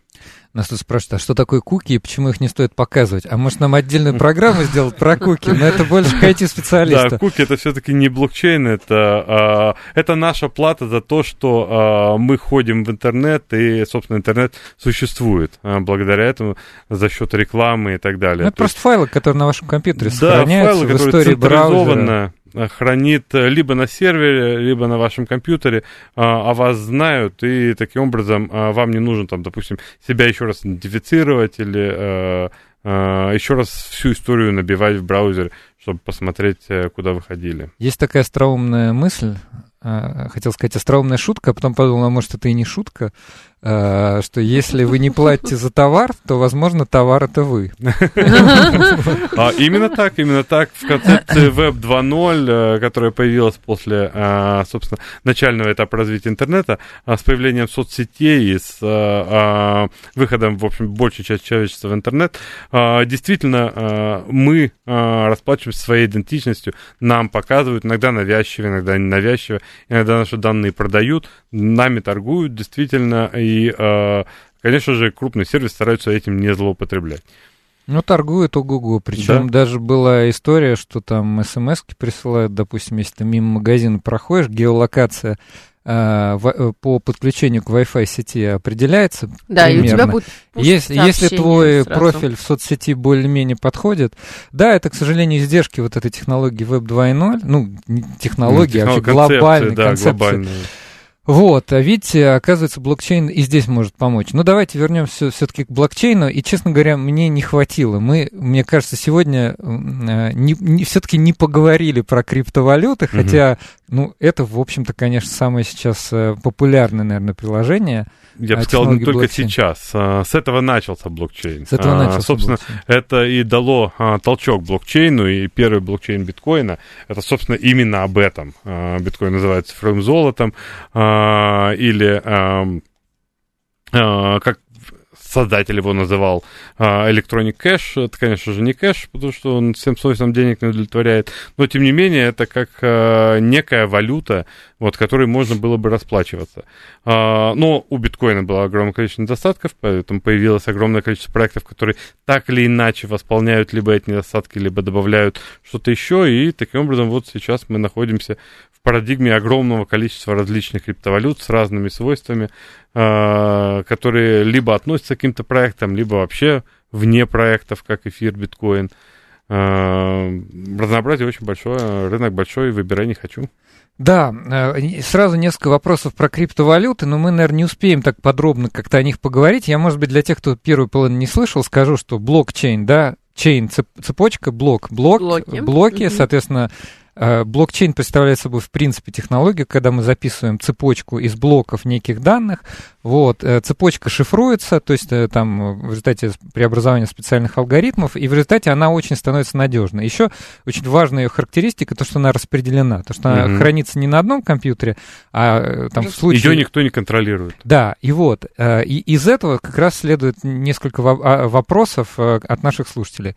Нас тут спрашивают, а что такое куки и почему их не стоит показывать? А может, нам отдельную программу сделать про куки? Но это больше к ай ти-специалисту. Да, куки — это все-таки не блокчейн, это, э, это наша плата за то, что э, мы ходим в интернет, и, собственно, интернет существует э, благодаря этому за счет рекламы и так далее. Ну, это то просто есть... файлы, которые на вашем компьютере сохраняются, да, файлы, в истории браузера. Хранит либо на сервере, либо на вашем компьютере, а, о вас знают, и таким образом а, вам не нужно, там, допустим, себя еще раз идентифицировать или а, а, еще раз всю историю набивать в браузер, чтобы посмотреть, куда вы ходили. Есть такая остроумная мысль, а, хотел сказать остроумная шутка, а потом подумал, а может, это и не шутка, а, что если вы не платите за товар, то, возможно, товар — это вы. Именно так, именно так. В концепции Web два ноль, которая появилась после, собственно, начального этапа развития интернета, с появлением соцсетей и с выходом, в общем, большей части человечества в интернет, действительно, мы расплачиваемся своей идентичностью, нам показывают, иногда навязчиво, иногда ненавязчиво, иногда наши данные продают, нами торгуют, действительно, и, конечно же, крупные сервисы стараются этим не злоупотреблять. Ну, торгуют ого-го. Причем да. даже была история, что там смс-ки присылают, допустим, если ты мимо магазина проходишь, геолокация по подключению к Wi-Fi сети определяется да, примерно. И у тебя будет если, если твой сразу. профиль в соцсети более-менее подходит. Да, это, к сожалению, издержки вот этой технологии Web два ноль. Ну, не технологии, ну, технолог, а вообще глобальной концепции. Да, концепции. Вот, а видите, оказывается, блокчейн и здесь может помочь. Но давайте вернемся все-таки к блокчейну. И, честно говоря, мне не хватило. Мы, мне кажется, сегодня не, не, все-таки не поговорили про криптовалюты, хотя, угу. ну, это, в общем-то, конечно, самое сейчас популярное, наверное, приложение. Я бы сказал, не только блокчейн. Сейчас. С этого начался блокчейн. С этого начался а, собственно, блокчейн. Это и дало толчок блокчейну, и первый блокчейн биткоина. Это, собственно, именно об этом. Биткоин называется цифровым золотом. Или э, э, как создатель его называл Electronic Cash. Это, конечно же, не кэш, потому что он всем свойствам денег не удовлетворяет. Но, тем не менее, это как э, некая валюта, вот, которой можно было бы расплачиваться. Э, но у биткоина было огромное количество недостатков, поэтому появилось огромное количество проектов, которые так или иначе восполняют либо эти недостатки, либо добавляют что-то еще. И таким образом вот сейчас мы находимся в парадигме огромного количества различных криптовалют с разными свойствами, э, которые либо относятся к каким-то проектам, либо вообще вне проектов, как эфир, биткоин. Разнообразие очень большое, рынок большой, выбирай не хочу. Да, сразу несколько вопросов про криптовалюты, но мы, наверное, не успеем так подробно как-то о них поговорить. Я, может быть, для тех, кто первую половину не слышал, скажу, что блокчейн, да, чейн, цепочка, блок, блок, блоки, блоки mm-hmm. соответственно, блокчейн представляет собой, в принципе, технологию, когда мы записываем цепочку из блоков неких данных. Вот, цепочка шифруется, то есть там в результате преобразования специальных алгоритмов, и в результате она очень становится надежной. Еще очень важная ее характеристика, то, что она распределена, то, что mm-hmm. она хранится не на одном компьютере, а там в случае... Ее никто не контролирует. Да, и вот. И из этого как раз следует несколько вопросов от наших слушателей.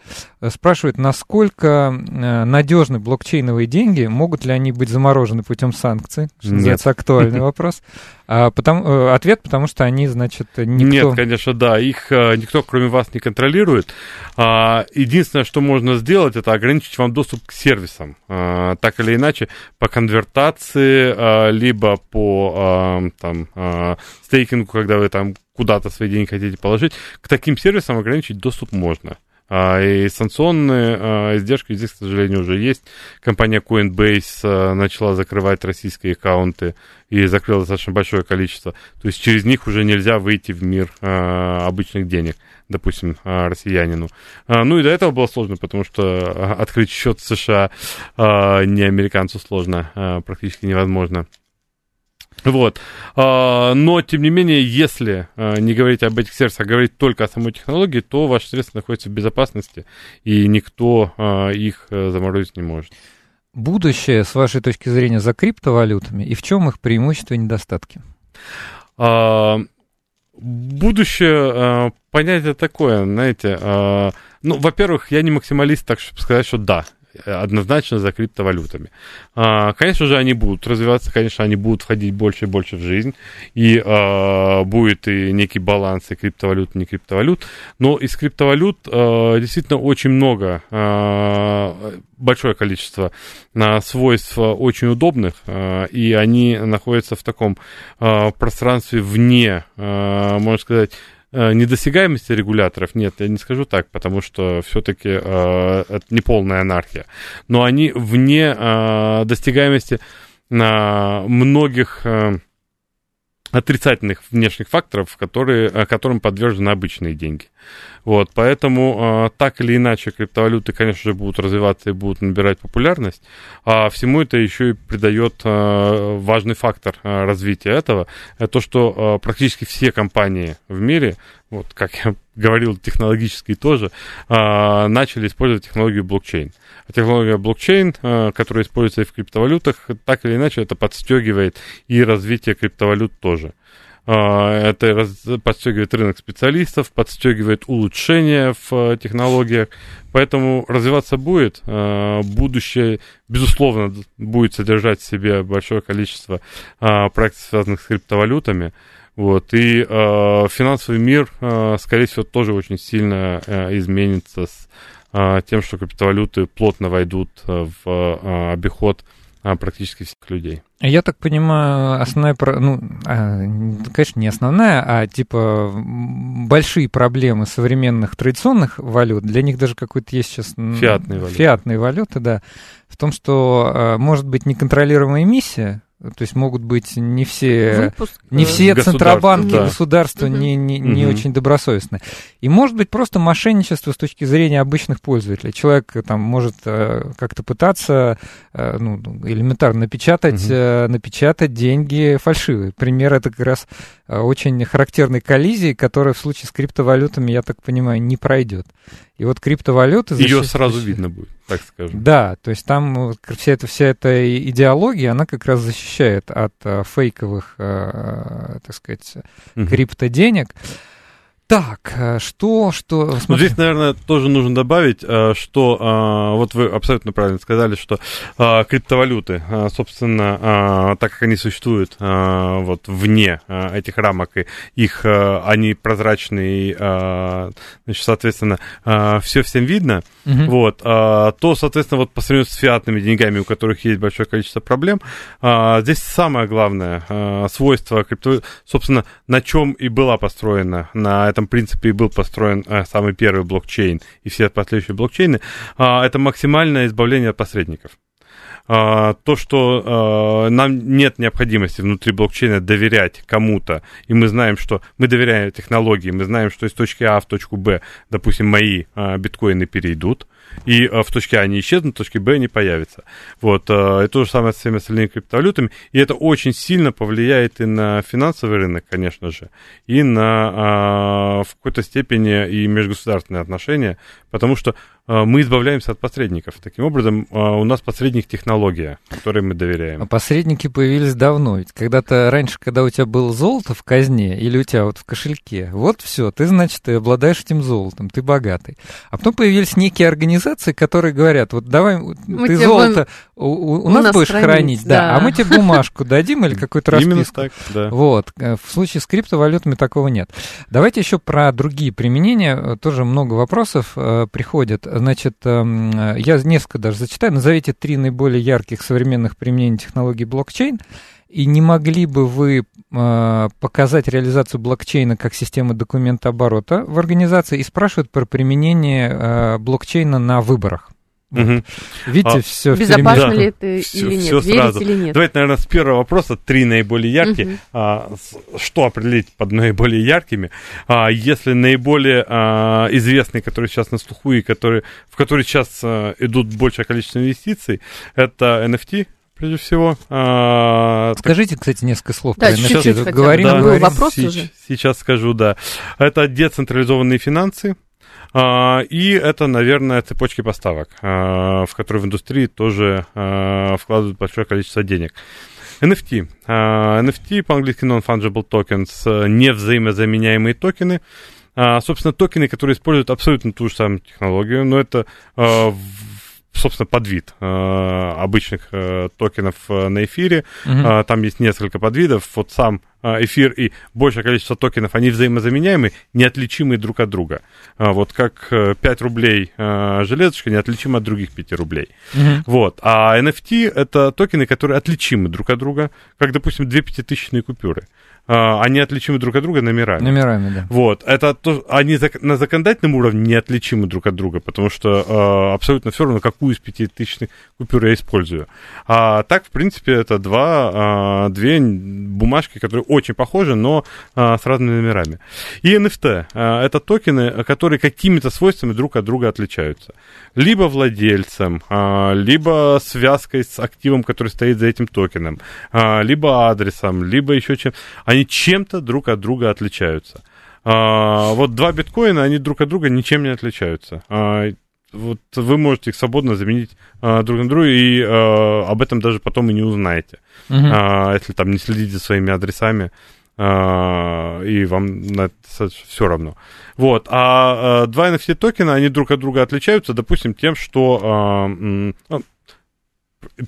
Спрашивают, насколько надежны блокчейновые деньги, могут ли они быть заморожены путем санкций? Нет. Это актуальный вопрос. А, потому, ответ, потому что они, значит, никто... Нет, конечно, да, их а, никто, кроме вас, не контролирует. А, единственное, что можно сделать, это ограничить вам доступ к сервисам. А, так или иначе, по конвертации, а, либо по а, там, а, стейкингу, когда вы там куда-то свои деньги хотите положить, к таким сервисам ограничить доступ можно. И санкционные издержки здесь, к сожалению, уже есть. Компания Coinbase начала закрывать российские аккаунты и закрыла достаточно большое количество. То есть через них уже нельзя выйти в мир обычных денег, допустим, россиянину. Ну и до этого было сложно, потому что открыть счет в США не американцу сложно, практически невозможно. Вот, но, тем не менее, если не говорить об этих сервисах, а говорить только о самой технологии, то ваши средства находятся в безопасности, и никто их заморозить не может. Будущее, с вашей точки зрения, за криптовалютами, и в чем их преимущества и недостатки? Будущее, понятие такое, знаете, ну, во-первых, я не максималист, так чтобы сказать, что да. Однозначно за криптовалютами. Конечно же, они будут развиваться, конечно, они будут входить больше и больше в жизнь, и э, будет и некий баланс, и криптовалют, и не криптовалют, но из криптовалют э, действительно очень много, э, большое количество э, свойств очень удобных, э, и они находятся в таком э, пространстве вне, э, можно сказать, недосягаемости регуляторов, нет, я не скажу так, потому что все-таки э, это не полная анархия, но они вне э, достигаемости э, многих э, отрицательных внешних факторов, которые, которым подвержены обычные деньги. Вот, поэтому э, так или иначе криптовалюты, конечно же, будут развиваться и будут набирать популярность, а всему это еще и придает э, важный фактор э, развития этого, это то, что э, практически все компании в мире, вот, как я говорил, технологические тоже, э, начали использовать технологию блокчейн. А технология блокчейн, э, которая используется и в криптовалютах, так или иначе это подстегивает и развитие криптовалют тоже. Это подстегивает рынок специалистов, подстегивает улучшения в технологиях. Поэтому развиваться будет. Будущее, безусловно, будет содержать в себе большое количество проектов, связанных с криптовалютами. Вот. И финансовый мир, скорее всего, тоже очень сильно изменится с тем, что криптовалюты плотно войдут в обиход практически всех людей. Я так понимаю, основная, ну, конечно, не основная, а типа большие проблемы современных традиционных валют, для них даже какой-то есть сейчас... Фиатные валюты. Фиатные валюты, да. В том, что может быть неконтролируемая эмиссия, То есть могут быть не все, выпуск, не все центробанки, да. государства угу. не, не, не угу. очень добросовестны. И может быть просто мошенничество с точки зрения обычных пользователей. Человек там может как-то пытаться ну, элементарно напечатать, угу. напечатать деньги фальшивые. Пример — это как раз очень характерной коллизии, которая в случае с криптовалютами, я так понимаю, не пройдет. И вот криптовалюты... Ее защищ... сразу видно будет, так скажем. Да, то есть там вся эта, вся эта идеология, она как раз защищает от фейковых, так сказать, угу. криптоденег. Так, что... что ну, здесь, наверное, тоже нужно добавить, что... Вот вы абсолютно правильно сказали, что криптовалюты, собственно, так как они существуют вот вне этих рамок, и их, они прозрачные, и, значит, соответственно, все всем видно, угу. вот, то, соответственно, вот по сравнению с фиатными деньгами, у которых есть большое количество проблем, здесь самое главное свойство криптовалюты, собственно, на чем и была построена, на этом, в принципе, и был построен э, самый первый блокчейн и все последующие блокчейны, э, это максимальное избавление от посредников. Uh, то, что uh, нам нет необходимости внутри блокчейна доверять кому-то, и мы знаем, что мы доверяем технологии, мы знаем, что из точки А в точку Б, допустим, мои uh, биткоины перейдут, и uh, в точке А они исчезнут, в точке Б они появятся. Вот, uh, и то же самое со всеми остальными криптовалютами, и это очень сильно повлияет и на финансовый рынок, конечно же, и на uh, в какой-то степени и межгосударственные отношения, потому что мы избавляемся от посредников. Таким образом, у нас посредник — технология, которой мы доверяем. А посредники появились давно. Ведь когда-то раньше, когда у тебя было золото в казне или у тебя вот в кошельке, вот все, ты, значит, ты обладаешь этим золотом, ты богатый. А потом появились некие организации, которые говорят, вот давай, мы ты золото у, у, у нас, нас будешь хранить, хранить да, да, а мы тебе бумажку дадим или какую-то расписку. Именно так, да. Вот. В случае с криптовалютами такого нет. Давайте еще про другие применения. Тоже много вопросов приходит. Значит, я несколько даже зачитаю. Назовите три наиболее ярких современных применений технологии блокчейн. И не могли бы вы показать реализацию блокчейна как системы документооборота в организации? И спрашивают про применение блокчейна на выборах. Вот. Угу. Видите, а, все безопасно да. ли это или все, нет, все верить сразу. Или нет. Давайте, наверное, с первого вопроса три наиболее яркие. Угу. А, что определить под наиболее яркими? А, если наиболее а, известные, которые сейчас на слуху и которые, в которые сейчас а, идут большее количество инвестиций, это эн эф ти. Прежде всего. А, Скажите, так... кстати, несколько слов. Да, чуть-чуть говорим, да, говорим. Вопрос сейчас, уже. Сейчас скажу, да. Это децентрализованные финансы. Uh, и это, наверное, цепочки поставок, uh, в которые в индустрии тоже uh, вкладывают большое количество денег. эн эф ти. Uh, эн эф ти, по-английски Non-Fungible Tokens, невзаимозаменяемые токены. Uh, собственно, токены, которые используют абсолютно ту же самую технологию, но это, uh, собственно, подвид uh, обычных uh, токенов uh, на эфире. Mm-hmm. Uh, там есть несколько подвидов. Вот сам эфир и большее количество токенов, они взаимозаменяемы, неотличимы друг от друга. Вот как пять рублей железочка неотличима от других пяти рублей. Mm-hmm. Вот. А эн эф ти — это токены, которые отличимы друг от друга, как, допустим, две пятитысячные купюры. Они отличимы друг от друга номерами. Номерами, да. Вот. Это то, они на законодательном уровне неотличимы друг от друга, потому что абсолютно все равно, какую из пятитысячных купюр я использую. А так, в принципе, это два, две бумажки, которые очень похожи, но а, с разными номерами. И эн эф ти а, — это токены, которые какими-то свойствами друг от друга отличаются. Либо владельцем, а, либо связкой с активом, который стоит за этим токеном, а, либо адресом, либо еще чем-то. Они чем-то друг от друга отличаются. А, вот два биткоина, они друг от друга ничем не отличаются. А, вот вы можете их свободно заменить а, друг на друга, и а, об этом даже потом и не узнаете, угу. а, если там не следите за своими адресами, а, и вам на это все равно. Вот. А, а два эн эф ти токена, они друг от друга отличаются, допустим, тем, что... А, м-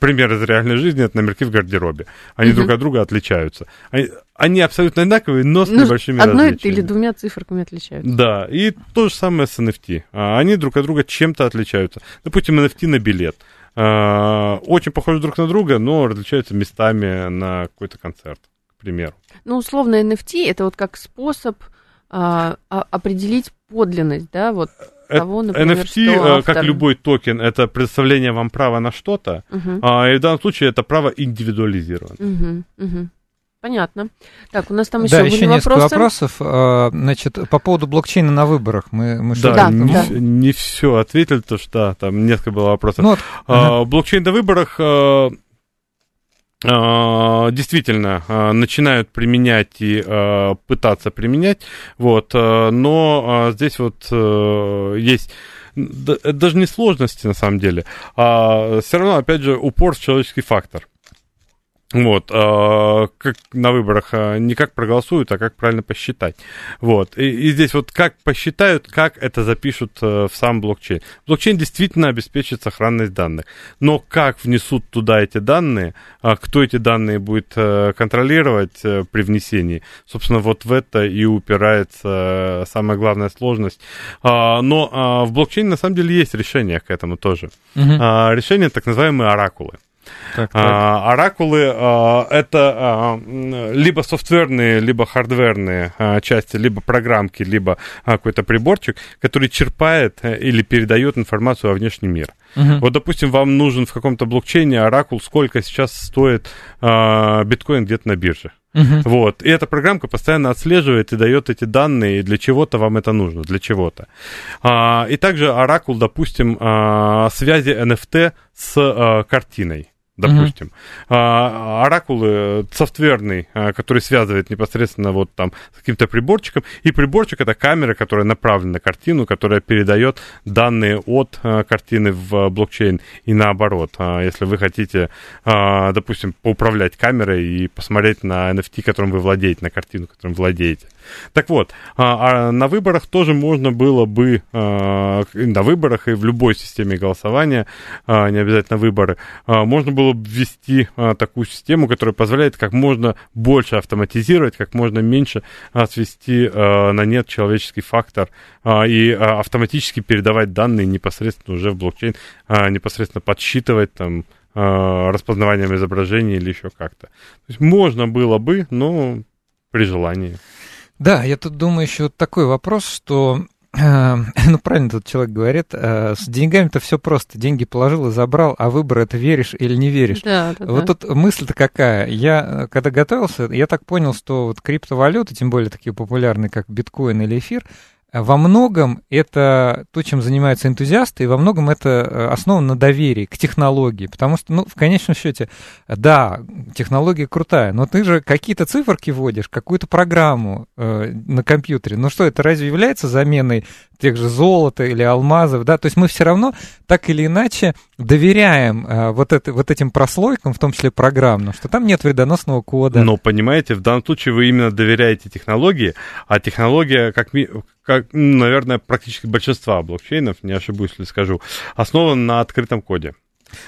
пример из реальной жизни — это номерки в гардеробе. Они угу. друг от друга отличаются. Они, они одинаковые, одинаковые, но с ну, небольшими одной различиями. Одной или двумя циферками отличаются. Да, и то же самое с эн эф ти. Они друг от друга чем-то отличаются. Допустим, эн эф ти на билет. Очень похожи друг на друга, но различаются местами на какой-то концерт, к примеру. Ну, условно, эн эф ти — это вот как способ а, определить подлинность, да, вот... того, например, эн эф ти, что автор... как любой токен, это предоставление вам права на что-то, угу. и в данном случае это право индивидуализировано. Угу, угу. Понятно. Так, у нас там еще да, были еще вопросы. Да, еще несколько вопросов. Значит, по поводу блокчейна на выборах. Мы, мы да, да, не, да, не все ответили, потому что да, там несколько было вопросов. Ну, вот, а, ага. Блокчейн на выборах а, а, действительно а, начинают применять и а, пытаться применять, вот, а, но а, здесь вот а, есть... Да, это даже не сложности, на самом деле, а все равно, опять же, упор в человеческий фактор. Вот, э, как на выборах не как проголосуют, а как правильно посчитать. Вот, и, и здесь вот как посчитают, как это запишут э, в сам блокчейн. Блокчейн действительно обеспечит сохранность данных, но как внесут туда эти данные, э, кто эти данные будет э, контролировать э, при внесении, собственно, вот в это и упирается э, самая главная сложность. А, но э, в блокчейне на самом деле есть решение к этому тоже. Mm-hmm. А, решение так называемые оракулы. Так, так. А, оракулы а, это а, либо софтверные, либо хардверные а, части, либо программки, либо а, какой-то приборчик, который черпает а, или передает информацию о внешнем мире. Угу. Вот, допустим, вам нужен в каком-то блокчейне оракул, сколько сейчас стоит а, биткоин где-то на бирже. Uh-huh. Вот. И эта программка постоянно отслеживает и дает эти данные, и для чего-то вам это нужно, для чего-то. А, и также оракул, допустим, а, связи эн эф ти с а, картиной. Допустим, uh-huh. оракулы софтверный, который связывает непосредственно вот там с каким-то приборчиком, и приборчик — это камера, которая направлена на картину, которая передает данные от картины в блокчейн и наоборот. Если вы хотите, допустим, поуправлять камерой и посмотреть на эн эф ти, которым вы владеете, на картину, которым владеете. Так вот, на выборах тоже можно было бы, на выборах и в любой системе голосования, не обязательно выборы, можно было ввести а, такую систему, которая позволяет как можно больше автоматизировать, как можно меньше а, свести а, на нет человеческий фактор а, и а, автоматически передавать данные непосредственно уже в блокчейн, а, непосредственно подсчитывать там а, распознаванием изображений или еще как-то. То есть можно было бы, но при желании. Да, я тут думаю еще вот такой вопрос, что... Ну, правильно тут человек говорит, с деньгами-то все просто. Деньги положил и забрал, а выбор — это веришь или не веришь. Да, да, вот да. Тут мысль-то какая. Я, когда готовился, я так понял, что вот криптовалюты, тем более такие популярные, как биткоин или эфир, во многом это то, чем занимаются энтузиасты, и во многом это основано на доверии к технологии, потому что, ну, в конечном счете, да, технология крутая, но ты же какие-то циферки вводишь, какую-то программу э, на компьютере. Ну что, это разве является заменой тех же золота или алмазов, да? То есть мы все равно так или иначе доверяем э, вот, это, вот этим прослойкам, в том числе программным, что там нет вредоносного кода. Но, понимаете, в данном случае вы именно доверяете технологии, а технология, как ми... как, наверное, практически большинство блокчейнов, не ошибусь, если скажу, основан на открытом коде.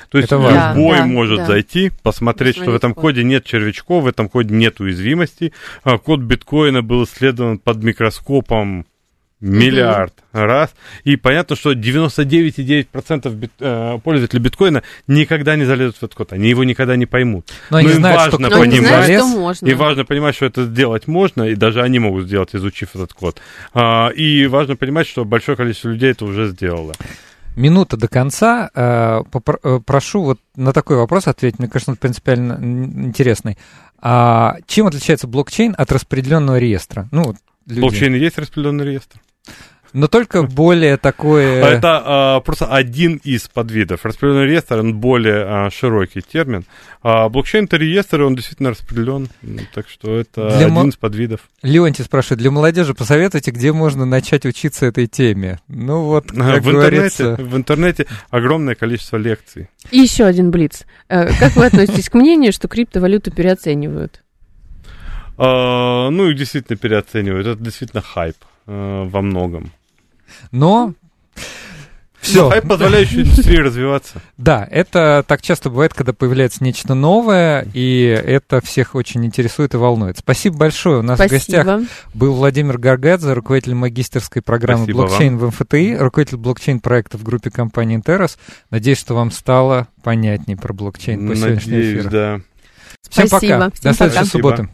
То есть это любой да, может да, зайти, посмотреть, что в этом коде нет червячков, в этом коде нет уязвимостей. Код биткоина был исследован под микроскопом миллиард mm-hmm. раз. И понятно, что девяносто девять целых девять десятых процента бит, э, пользователей биткоина никогда не залезут в этот код. Они его никогда не поймут. Но, но им знают, важно что... понимать, но знают, что можно. И важно понимать, что это сделать можно, и даже они могут сделать, изучив этот код. А, и важно понимать, что большое количество людей это уже сделало. Минута до конца. Э, попро- прошу вот на такой вопрос ответить. Мне кажется, он принципиально интересный. А, чем отличается блокчейн от распределенного реестра? Ну, люди. Блокчейн есть распределенный реестр. Но только более такое... Это а, просто один из подвидов. Распределенный реестр, он более а, широкий термин. А блокчейн — это реестр, он действительно распределен. Так что это для один мо... из подвидов. Леонтий спрашивает, для молодежи посоветуйте, где можно начать учиться этой теме? Ну вот, как в говорится... Интернете, в интернете огромное количество лекций. И еще один блиц. Как вы относитесь к мнению, что криптовалюту переоценивают? Uh, ну, их действительно переоценивают. Это действительно хайп uh, во многом. Но... Все. Ну, хайп, позволяющий индустрии развиваться. Да, это так часто бывает, когда появляется нечто новое, и это всех очень интересует и волнует. Спасибо большое. У нас Спасибо. в гостях был Владимир Горгадзе, руководитель магистерской программы Спасибо блокчейн вам. в эм эф тэ и, руководитель блокчейн-проекта в группе компании Интеррос. Надеюсь, что вам стало понятней про блокчейн по Надеюсь, сегодняшнему эфиру. Да. Всем Спасибо. пока. Всем До следующей субботы.